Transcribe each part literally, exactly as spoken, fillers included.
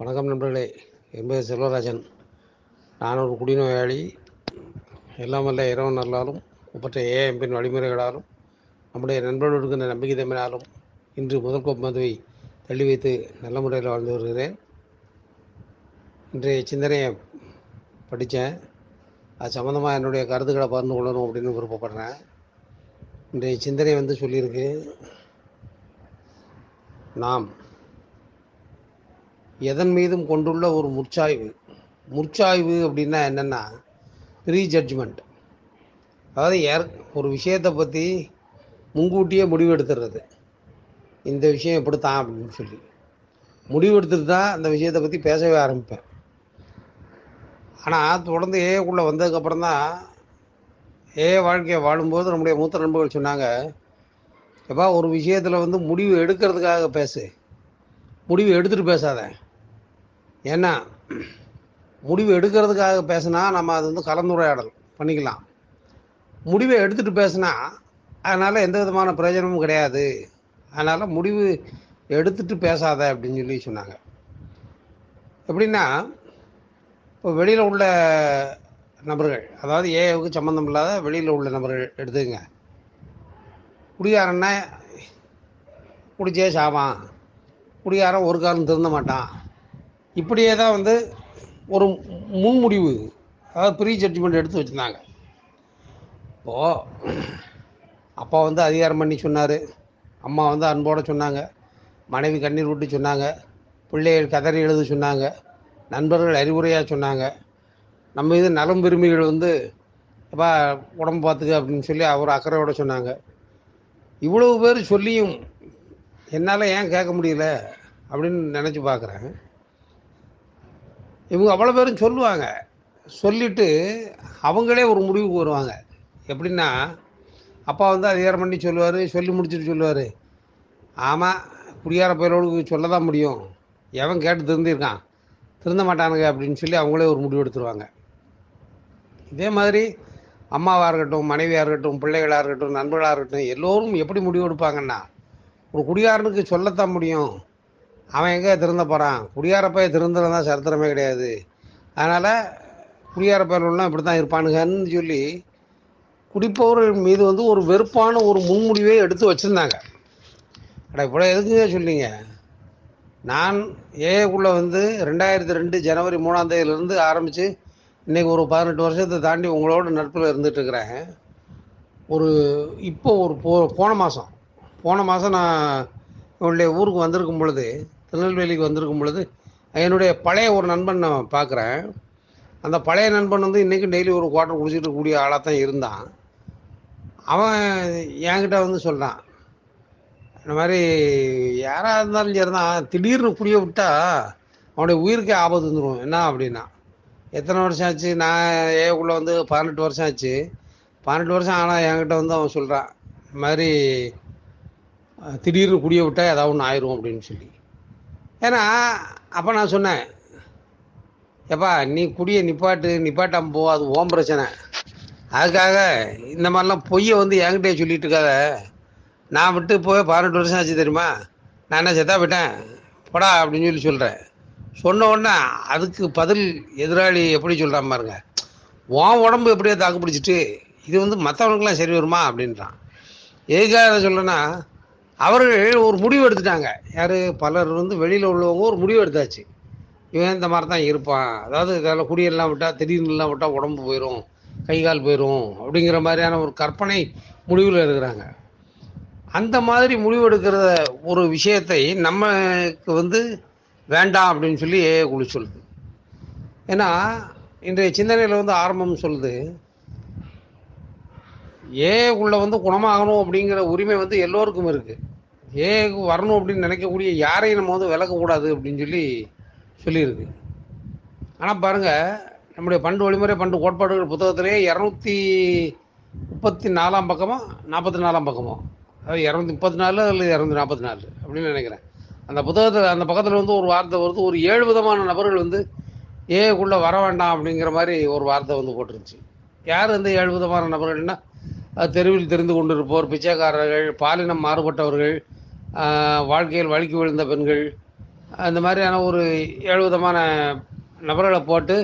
வணக்கம் நண்பர்களே, என் பேர் செல்வராஜன். நான் ஒரு குடிநோயாளி. எல்லாம் வல்ல இரவு நல்லாலும் ஒப்பற்ற ஏஎம்பின் வழிமுறைகளாலும் நம்முடைய நண்பர்கள் இருக்கின்ற நம்பிக்கை தம்பினாலும் இன்று முதல் கோப்பு மதுவை தள்ளி வைத்து நல்ல முறையில் வாழ்ந்து வருகிறேன். இன்றைய சிந்தனையை படித்தேன். அது சம்மந்தமாக என்னுடைய கருத்துக்களை பகிர்ந்து கொள்ளணும் அப்படின்னு விருப்பப்படுறேன். இன்றைய சிந்தனை வந்து சொல்லியிருக்கு, நாம் எதன் மீதும் கொண்டுள்ள ஒரு முற்சாய்வு. முற்சாய்வு அப்படின்னா என்னென்னா ப்ரீ ஜட்ஜ்மெண்ட். அதாவது ஏற் ஒரு விஷயத்தை பற்றி முன்கூட்டியே முடிவெடுத்துடுறது. இந்த விஷயம் எப்படித்தான் அப்படின்னு சொல்லி முடிவெடுத்துட்டு தான் அந்த விஷயத்தை பற்றி பேசவே ஆரம்பிப்பேன். ஆனால் தொடர்ந்து ஏக்குள்ளே வந்ததுக்கப்புறம் தான் ஏ வாழ்க்கையை வாழும்போது நம்முடைய மூத்த நண்பர்கள் சொன்னாங்க, எப்பா ஒரு விஷயத்தில் வந்து முடிவு எடுக்கிறதுக்காக பேசு, முடிவு எடுத்துகிட்டு பேசாத. ஏன்னா முடிவு எடுக்கிறதுக்காக பேசுனா நம்ம அது வந்து கலந்துரையாடல் பண்ணிக்கலாம். முடிவை எடுத்துகிட்டு பேசுனா அதனால் எந்த விதமான பிரயோஜனமும் கிடையாது. அதனால் முடிவு எடுத்துகிட்டு பேசாத அப்படின்னு சொல்லி சொன்னாங்க. எப்படின்னா, இப்போ வெளியில் உள்ள நபர்கள், அதாவது ஏவுக்கு சம்மந்தம் இல்லாத வெளியில் உள்ள நபர்கள் எடுத்துக்கங்க. குடியாரன்னா குடிச்சே சாவான், குடியாரம் ஒரு காலம் திருந்த மாட்டான். இப்படியே தான் வந்து ஒரு முன்முடிவு, அதாவது ப்ரீ ஜட்ஜ்மெண்ட் எடுத்து வச்சுருந்தாங்க. இப்போது அப்பா வந்து அதிகாரம் பண்ணி சொன்னார், அம்மா வந்து அன்போடு சொன்னாங்க, மனைவி கண்ணீர் விட்டு சொன்னாங்க, பிள்ளைகள் கதறி எழுத சொன்னாங்க, நண்பர்கள் அறிவுரையாக சொன்னாங்க. நம்ம இது நலம் விரும்பிகள் வந்து எப்பா உடம்பு பார்த்துக்க அப்படின்னு சொல்லி அவர் அக்கறையோடு சொன்னாங்க. இவ்வளவு பேர் சொல்லியும் என்னால் ஏன் கேட்க முடியல அப்படின்னு நினச்சி பார்க்குறேன். இவங்க அவ்வளோ பேரும் சொல்லுவாங்க, சொல்லிவிட்டு அவங்களே ஒரு முடிவுக்கு வருவாங்க. எப்படின்னா, அப்பா வந்து அதிகாரம் பண்ணி சொல்லுவார், சொல்லி முடிச்சுட்டு சொல்லுவார், ஆமாம் குடியார பயிலோடு சொல்ல தான் முடியும், எவன் கேட்டு திருந்திருக்கான், திருந்த மாட்டானுங்க அப்படின்னு சொல்லி அவங்களே ஒரு முடிவு எடுத்துருவாங்க. இதே மாதிரி அம்மாவாக இருக்கட்டும், மனைவியாக இருக்கட்டும், பிள்ளைகளாக இருக்கட்டும், நண்பர்களாக இருக்கட்டும், எல்லோரும் எப்படி முடிவு எடுப்பாங்கன்னா, ஒரு குடியாரனுக்கு சொல்லத்தான் முடியும், அவன் எங்கே திருந்த போகிறான், குடியாரப்பைய திருந்துறதான் சரித்திரமே கிடையாது, அதனால் குடியாரப்பையெல்லாம் இப்படி தான் இருப்பானுங்கன்னு சொல்லி குடிப்பவர்கள் மீது வந்து ஒரு வெறுப்பான ஒரு முன்முடிவே எடுத்து வச்சுருந்தாங்க. அட இப்படி எதுக்குங்க சொல்லிங்க? நான் ஏக்குள்ளே வந்து ரெண்டாயிரத்தி ரெண்டு ஜனவரி மூணாம் தேதியிலேருந்து ஆரம்பித்து இன்றைக்கி ஒரு பதினெட்டு வருஷத்தை தாண்டி உங்களோட நட்பில் இருந்துகிட்ருக்குறேன். ஒரு இப்போ ஒரு போ போன மாதம் போன மாதம் நான் என்னுடைய ஊருக்கு வந்திருக்கும் பொழுது, திருநெல்வேலிக்கு வந்திருக்கும் பொழுது, என்னுடைய பழைய ஒரு நண்பன் நான் பார்க்குறேன். அந்த பழைய நண்பன் வந்து இன்றைக்கும் டெய்லி ஒரு குவார்ட்டர் குடிச்சிட்டு கூடிய ஆளாக தான் இருந்தான். அவன் என்கிட்ட வந்து சொல்கிறான், இந்த மாதிரி யாராக இருந்தாலும் சரி தான், திடீர்னு குடிய விட்டால் அவனுடைய உயிருக்கே ஆபத்து வந்துடும். என்ன அப்படின்னா, எத்தனை வருஷம் ஆச்சு? நான் ஏக்குள்ளே வந்து பதினெட்டு வருஷம் ஆச்சு. பதினெட்டு வருஷம் ஆனால் என்கிட்ட வந்து அவன் சொல்கிறான், இந்த மாதிரி திடீர்னு குடிய விட்டால் ஏதாவது ஒன்று ஆயிரும் அப்படின்னு சொல்லி. ஏன்னா அப்போ நான் சொன்னேன், எப்பா நீ குடியை நிப்பாட்டு, நிப்பாட்டாமல் போ, அது ஓம் பிரச்சனை, அதுக்காக இந்த மாதிரிலாம் பொய்யை வந்து என்கிட்டே சொல்லிட்டு இருக்காத. நான் விட்டு போய் பதினெட்டு வருஷம் ஆச்சு தெரியுமா, நான் என்ன செத்தா விட்டேன் போடா அப்படின்னு சொல்லி சொல்கிறேன். சொன்ன உடனே அதுக்கு பதில் எதிராளி எப்படி சொல்கிறான் பாருங்க, உன் உடம்பு எப்படியே தாக்கு பிடிச்சிட்டு இது வந்து மற்றவனுக்குலாம் சரி வருமா அப்படின்றான். எதுக்காக சொல்கிறேன்னா, அவர்கள் ஒரு முடிவு எடுத்துட்டாங்க. யார் பலர் வந்து வெளியில் உள்ளவங்க ஒரு முடிவு எடுத்தாச்சு, இவன் இந்த மாதிரி தான் இருப்பான், அதாவது இதெல்லாம் குடியெல்லாம் விட்டால் திடீர்னுலாம் விட்டால் உடம்பு போயிடும், கை கால் போயிடும் அப்படிங்கிற மாதிரியான ஒரு கற்பனை முடிவில் இருக்கிறாங்க. அந்த மாதிரி முடிவு எடுக்கிற ஒரு விஷயத்தை நமக்கு வந்து வேண்டாம் அப்படின்னு சொல்லி ஏ குழு சொல்லுது. ஏன்னா இன்றைய சிந்தனையில் வந்து ஆரம்பம் சொல்லுது, ஏக்குள்ளே வந்து குணமாகணும் அப்படிங்கிற உரிமை வந்து எல்லோருக்கும் இருக்குது, ஏக்கு வரணும் அப்படின்னு நினைக்கக்கூடிய யாரையும் நம்ம வந்து விளக்கக்கூடாது அப்படின்னு சொல்லி சொல்லியிருக்கு. ஆனால் பாருங்கள், நம்முடைய பண்டு வழிமுறை பண்டு கோட்பாடுகள் புத்தகத்திலே இரநூத்தி முப்பத்தி நாலாம் பக்கமோ நாற்பத்தி நாலாம் பக்கமோ அதாவது இரநூத்தி முப்பத்தி நாலு அல்லது இரநூத்தி நாற்பத்தி நாலு அப்படின்னு நினைக்கிறேன். அந்த புத்தகத்தில் அந்த பக்கத்தில் வந்து ஒரு வார்த்தை வருது, ஒரு ஏழு விதமான நபர்கள் வந்து ஏக்குள்ளே வர வேண்டாம் அப்படிங்கிற மாதிரி ஒரு வார்த்தை வந்து போட்டுருந்துச்சு. யார் வந்து ஏழு விதமான நபர்கள்னா, தெருவில் தெரிந்து கொண்டிருப்போர், பிச்சைக்காரர்கள், பாலினம் மாறுபட்டவர்கள், வாழ்க்கையில் வழுக்கி விழுந்த பெண்கள், அந்த மாதிரியான ஒரு ஏழு விதமான நபர்களை போட்டு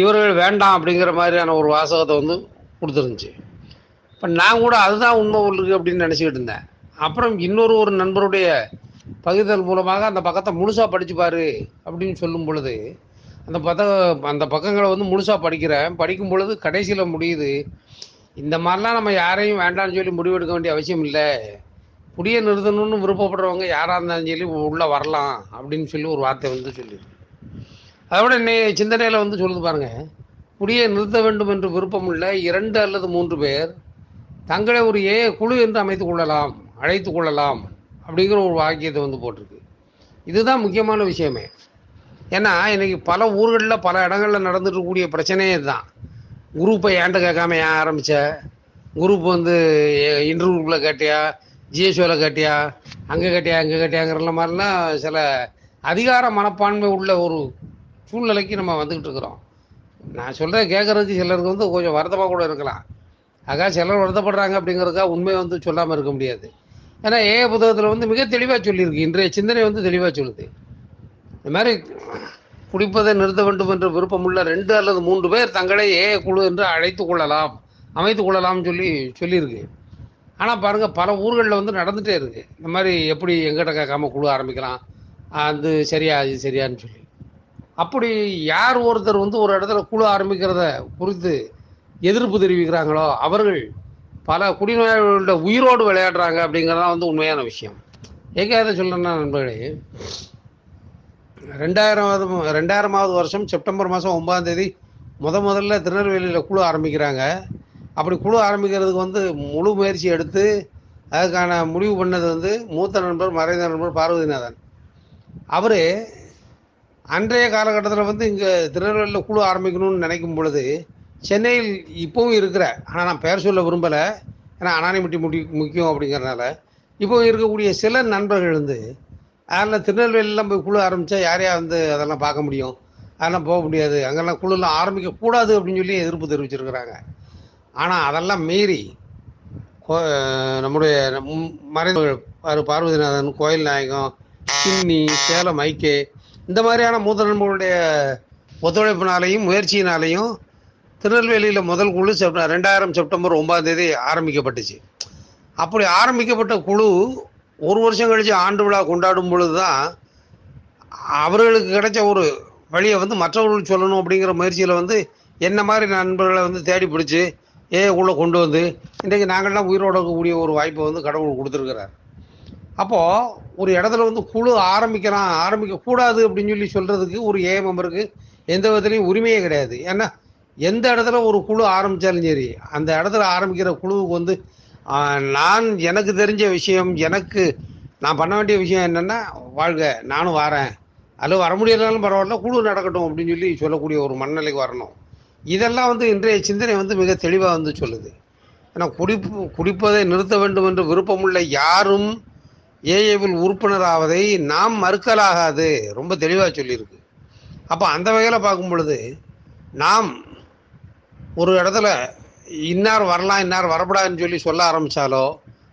இவர்கள் வேண்டாம் அப்படிங்கிற மாதிரியான ஒரு வாசகத்தை வந்து கொடுத்துருந்துச்சு. இப்போ நான் கூட அதுதான் உண்மை உள்ளது அப்படின்னு நினச்சிக்கிட்டு இருந்தேன். அப்புறம் இன்னொரு ஒரு நண்பருடைய பகிர்தல் மூலமாக அந்த பக்கத்தை முழுசாக படிச்சுப்பார் அப்படின்னு சொல்லும் பொழுது அந்த பத்த அந்த பக்கங்களை வந்து முழுசாக படிக்கிறேன். படிக்கும் பொழுது கடைசியில் முடியுது, இந்த மாதிரிலாம் நம்ம யாரையும் வேண்டாம்னு சொல்லி முடிவெடுக்க வேண்டிய அவசியம் இல்லை, புதிய நிறுத்தணும்னு விருப்பப்படுறவங்க யாராக இருந்தாலும் சொல்லி உள்ளே வரலாம் அப்படின்னு சொல்லி ஒரு வார்த்தை வந்து சொல்லிடுது. அதோட நே சிந்தனையில் வந்து சொல்லுது பாருங்கள், புதிய நிறுத்த வேண்டும் என்று விருப்பம் உள்ள இரண்டு அல்லது மூன்று பேர் தங்களை ஒரு ஏ குழு என்று அமைத்து கொள்ளலாம் அழைத்து கொள்ளலாம் அப்படிங்கிற ஒரு வாக்கியத்தை வந்து போட்டிருக்கு. இதுதான் முக்கியமான விஷயமே. ஏன்னா இன்றைக்கி பல ஊர்களில் பல இடங்களில் நடந்துட்டுக்கூடிய பிரச்சனையே இதுதான். குரூப்பை ஏன்ட்ட கேட்காம ஏன் ஆரம்பித்த, குரூப் வந்து இன்டர்வியூவில் கேட்டியா, ஜிஎஸ்ஓவில் கேட்டியா, அங்கே கேட்டியா அங்கே கேட்டியாங்கிற மாதிரிலாம் சில அதிகார மனப்பான்மை உள்ள ஒரு சூழ்நிலைக்கு நம்ம வந்துக்கிட்டு இருக்கிறோம். நான் சொல்கிறேன் கேட்குறதுக்கு சிலருக்கு வந்து கொஞ்சம் வருத்தமாக கூட இருக்கலாம். ஆக சிலர் வருத்தப்படுறாங்க அப்படிங்கிறதுக்காக உண்மையை வந்து சொல்லாமல் இருக்க முடியாது. ஏன்னா ஏ புத்தகத்தில் வந்து மிக தெளிவாக சொல்லியிருக்கு, இன்றைய சிந்தனை வந்து தெளிவாக சொல்லுது. இந்த மாதிரி குடிப்பதை நிறுத்த வேண்டும் என்று விருப்பமுள்ள ரெண்டு அல்லது மூன்று பேர் தங்களை ஏ குழு என்று அழைத்து கொள்ளலாம் அமைத்து கொள்ளலாம்னு சொல்லி சொல்லியிருக்கு. ஆனால் பாருங்கள், பல ஊர்களில் வந்து நடந்துகிட்டே இருக்குது இந்த மாதிரி. எப்படி எங்கிட்ட கேட்காம குழு ஆரம்பிக்கலாம், அது சரியா அது சரியான்னு சொல்லி அப்படி யார் ஒருத்தர் வந்து ஒரு இடத்துல குழு ஆரம்பிக்கிறத குறித்து எதிர்ப்பு தெரிவிக்கிறாங்களோ அவர்கள் பல குடிநோயாளிகளோட உயிரோடு விளையாடுறாங்க அப்படிங்கிறதான் வந்து உண்மையான விஷயம். ஏகாத சொல்லணும்னா நண்பர்களே, ரெண்டாயிரமாவது ரெண்டாயிரமாவது வருஷம் செப்டம்பர் மாதம் ஒன்பதாம் தேதி முத முதல்ல திருநெல்வேலியில் குழு ஆரம்பிக்கிறாங்க. அப்படி குழு ஆரம்பிக்கிறதுக்கு வந்து முழு முயற்சி எடுத்து அதுக்கான முடிவு பண்ணது வந்து மூத்த நண்பர் மறைந்த நண்பர் பார்வதிநாதன். அவர் அன்றைய காலகட்டத்தில் வந்து இங்கே திருநெல்வேலியில் குழு ஆரம்பிக்கணும்னு நினைக்கும் பொழுது சென்னையில் இப்போவும் இருக்கிற, ஆனால் நான் பெயர் சொல்ல விரும்பலை, ஏன்னா அனானிமிட்டி முடி முக்கியம் அப்படிங்கிறனால, இப்போவும் இருக்கக்கூடிய சில நண்பர்கள் வந்து அதெல்லாம் திருநெல்வேலியெலாம் போய் குழு ஆரம்பித்தா யாரையா வந்து அதெல்லாம் பார்க்க முடியும், அதெல்லாம் போக முடியாது, அங்கெல்லாம் குழுலாம் ஆரம்பிக்கக்கூடாது அப்படின்னு சொல்லி எதிர்ப்பு தெரிவிச்சிருக்கிறாங்க. ஆனால் அதெல்லாம் மீறி நம்முடைய மறைந்த பார்வதிநாதன், கோயில் நாயகம், சின்னி, சேலம் ஐக்கே இந்த மாதிரியான மூத்த நண்பர்களுடைய ஒத்துழைப்பினாலையும் முயற்சியினாலையும் திருநெல்வேலியில் முதல் குழு செப்ட ரெண்டாயிரம் செப்டம்பர் ஒன்பதாம் தேதி ஆரம்பிக்கப்பட்டுச்சு. அப்படி ஆரம்பிக்கப்பட்ட குழு ஒரு வருஷம் கழித்து ஆண்டு விழா கொண்டாடும் பொழுது தான் அவர்களுக்கு கிடைச்ச ஒரு வழியை வந்து மற்றவர்களுக்கு சொல்லணும் அப்படிங்கிற முயற்சியில் வந்து என்ன மாதிரி நண்பர்களை வந்து தேடி பிடிச்சி ஏ உள்ளே கொண்டு வந்து இன்றைக்கு நாங்கள்லாம் உயிரோடு இருக்கக்கூடிய ஒரு வாய்ப்பை வந்து கடவுள் கொடுத்துருக்கிறார். அப்போது ஒரு இடத்துல வந்து குழு ஆரம்பிக்கலாம் ஆரம்பிக்கக்கூடாது அப்படின்னு சொல்லி சொல்கிறதுக்கு ஒரு ஏ மெம்பருக்கு எந்த விதத்துலையும் உரிமையே கிடையாது. ஏன்னா எந்த இடத்துல ஒரு குழு ஆரம்பித்தாலும் சரி, அந்த இடத்துல ஆரம்பிக்கிற குழுவுக்கு வந்து நான் எனக்கு தெரிஞ்ச விஷயம், எனக்கு நான் பண்ண வேண்டிய விஷயம் என்னென்னா, வாழ்க நானும் வரேன், அல்லது வர முடியலனாலும் பரவாயில்ல, குழு நடக்கட்டும் அப்படின்னு சொல்லி சொல்லக்கூடிய ஒரு மனநிலைக்கு வரணும். இதெல்லாம் வந்து இன்றைய சிந்தனை வந்து மிக தெளிவாக வந்து சொல்லுது. ஏன்னா குடிப்பு குடிப்பதை நிறுத்த வேண்டும் என்று விருப்பமுள்ள யாரும் ஏஏவில் உறுப்பினராவதை நாம் மறுக்கலாகாது, ரொம்ப தெளிவாக சொல்லியிருக்கு. அப்போ அந்த வகையில் பார்க்கும் பொழுது நாம் ஒரு இடத்துல இன்னார் வரலாம் இன்னார் வரப்படாதுன்னு சொல்லி சொல்ல ஆரம்பித்தாலோ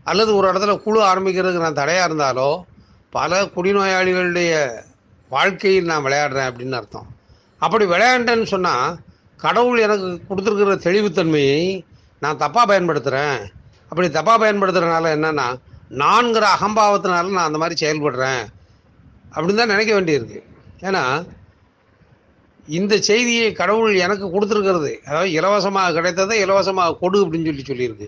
அல்லது ஒரு இடத்துல குழு ஆரம்பிக்கிறதுக்கு நான் தடையாக இருந்தாலோ பல குடிநோயாளிகளுடைய வாழ்க்கையில் நான் விளையாடுறேன் அப்படின்னு அர்த்தம். அப்படி விளையாண்டேன்னு சொன்னால் கடவுள் எனக்கு கொடுத்துருக்கிற தெளிவுத்தன்மையை நான் தப்பாக பயன்படுத்துகிறேன். அப்படி தப்பாக பயன்படுத்துகிறனால என்னென்னா நான்கிற அகம்பாவத்தினால நான் அந்த மாதிரி செயல்படுறேன் அப்படின்னு தான் நினைக்க வேண்டியிருக்கு. ஏன்னா இந்த செய்தியை கடவுள் எனக்கு கொடுத்துருக்கிறது, அதாவது இலவசமாக கிடைத்ததை இலவசமாக கொடு அப்படின்னு சொல்லி சொல்லியிருக்கு.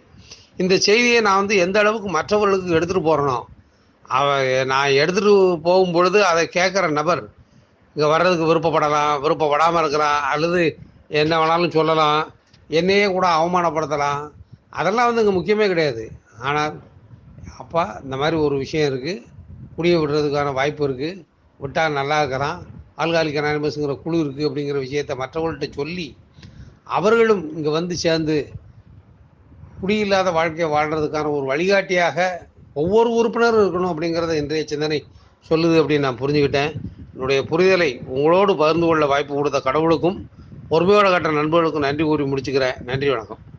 இந்த செய்தியை நான் வந்து எந்த அளவுக்கு மற்றவர்களுக்கு எடுத்துகிட்டு போகிறேனோ, அவ நான் எடுத்துகிட்டு போகும் பொழுது அதை கேட்குற நபர் இங்கே வர்றதுக்கு விருப்பப்படலாம், விருப்பப்படாமல் இருக்கலாம், அல்லது என்ன வேணாலும் சொல்லலாம், என்னையே கூட அவமானப்படுத்தலாம், அதெல்லாம் வந்து இங்கே முக்கியமே கிடையாது. ஆனால் அப்பா இந்த மாதிரி ஒரு விஷயம் இருக்குது, குடிய விடுறதுக்கான வாய்ப்பு இருக்குது, விட்டால் நல்லா இருக்கிறான், ஆல்காலிக் அனானிமஸ்ங்கிற குழு இருக்குது அப்படிங்கிற விஷயத்தை மற்றவர்கள்ட்ட சொல்லி அவர்களும் இங்கே வந்து சேர்ந்து குடியில்லாத வாழ்க்கையை வாழ்கிறதுக்கான ஒரு வழிகாட்டியாக ஒவ்வொரு உறுப்பினரும் இருக்கணும் அப்படிங்கிறத இன்றைய சிந்தனை சொல்லுது அப்படின்னு நான் புரிஞ்சுக்கிட்டேன். என்னுடைய புரிதலை உங்களோடு பகிர்ந்து கொள்ள வாய்ப்பு கொடுத்த கடவுளுக்கும் பொறுமையோடு கட்டுற நண்பர்களுக்கும் நன்றி கூறி முடிச்சுக்கிறேன். நன்றி, வணக்கம்.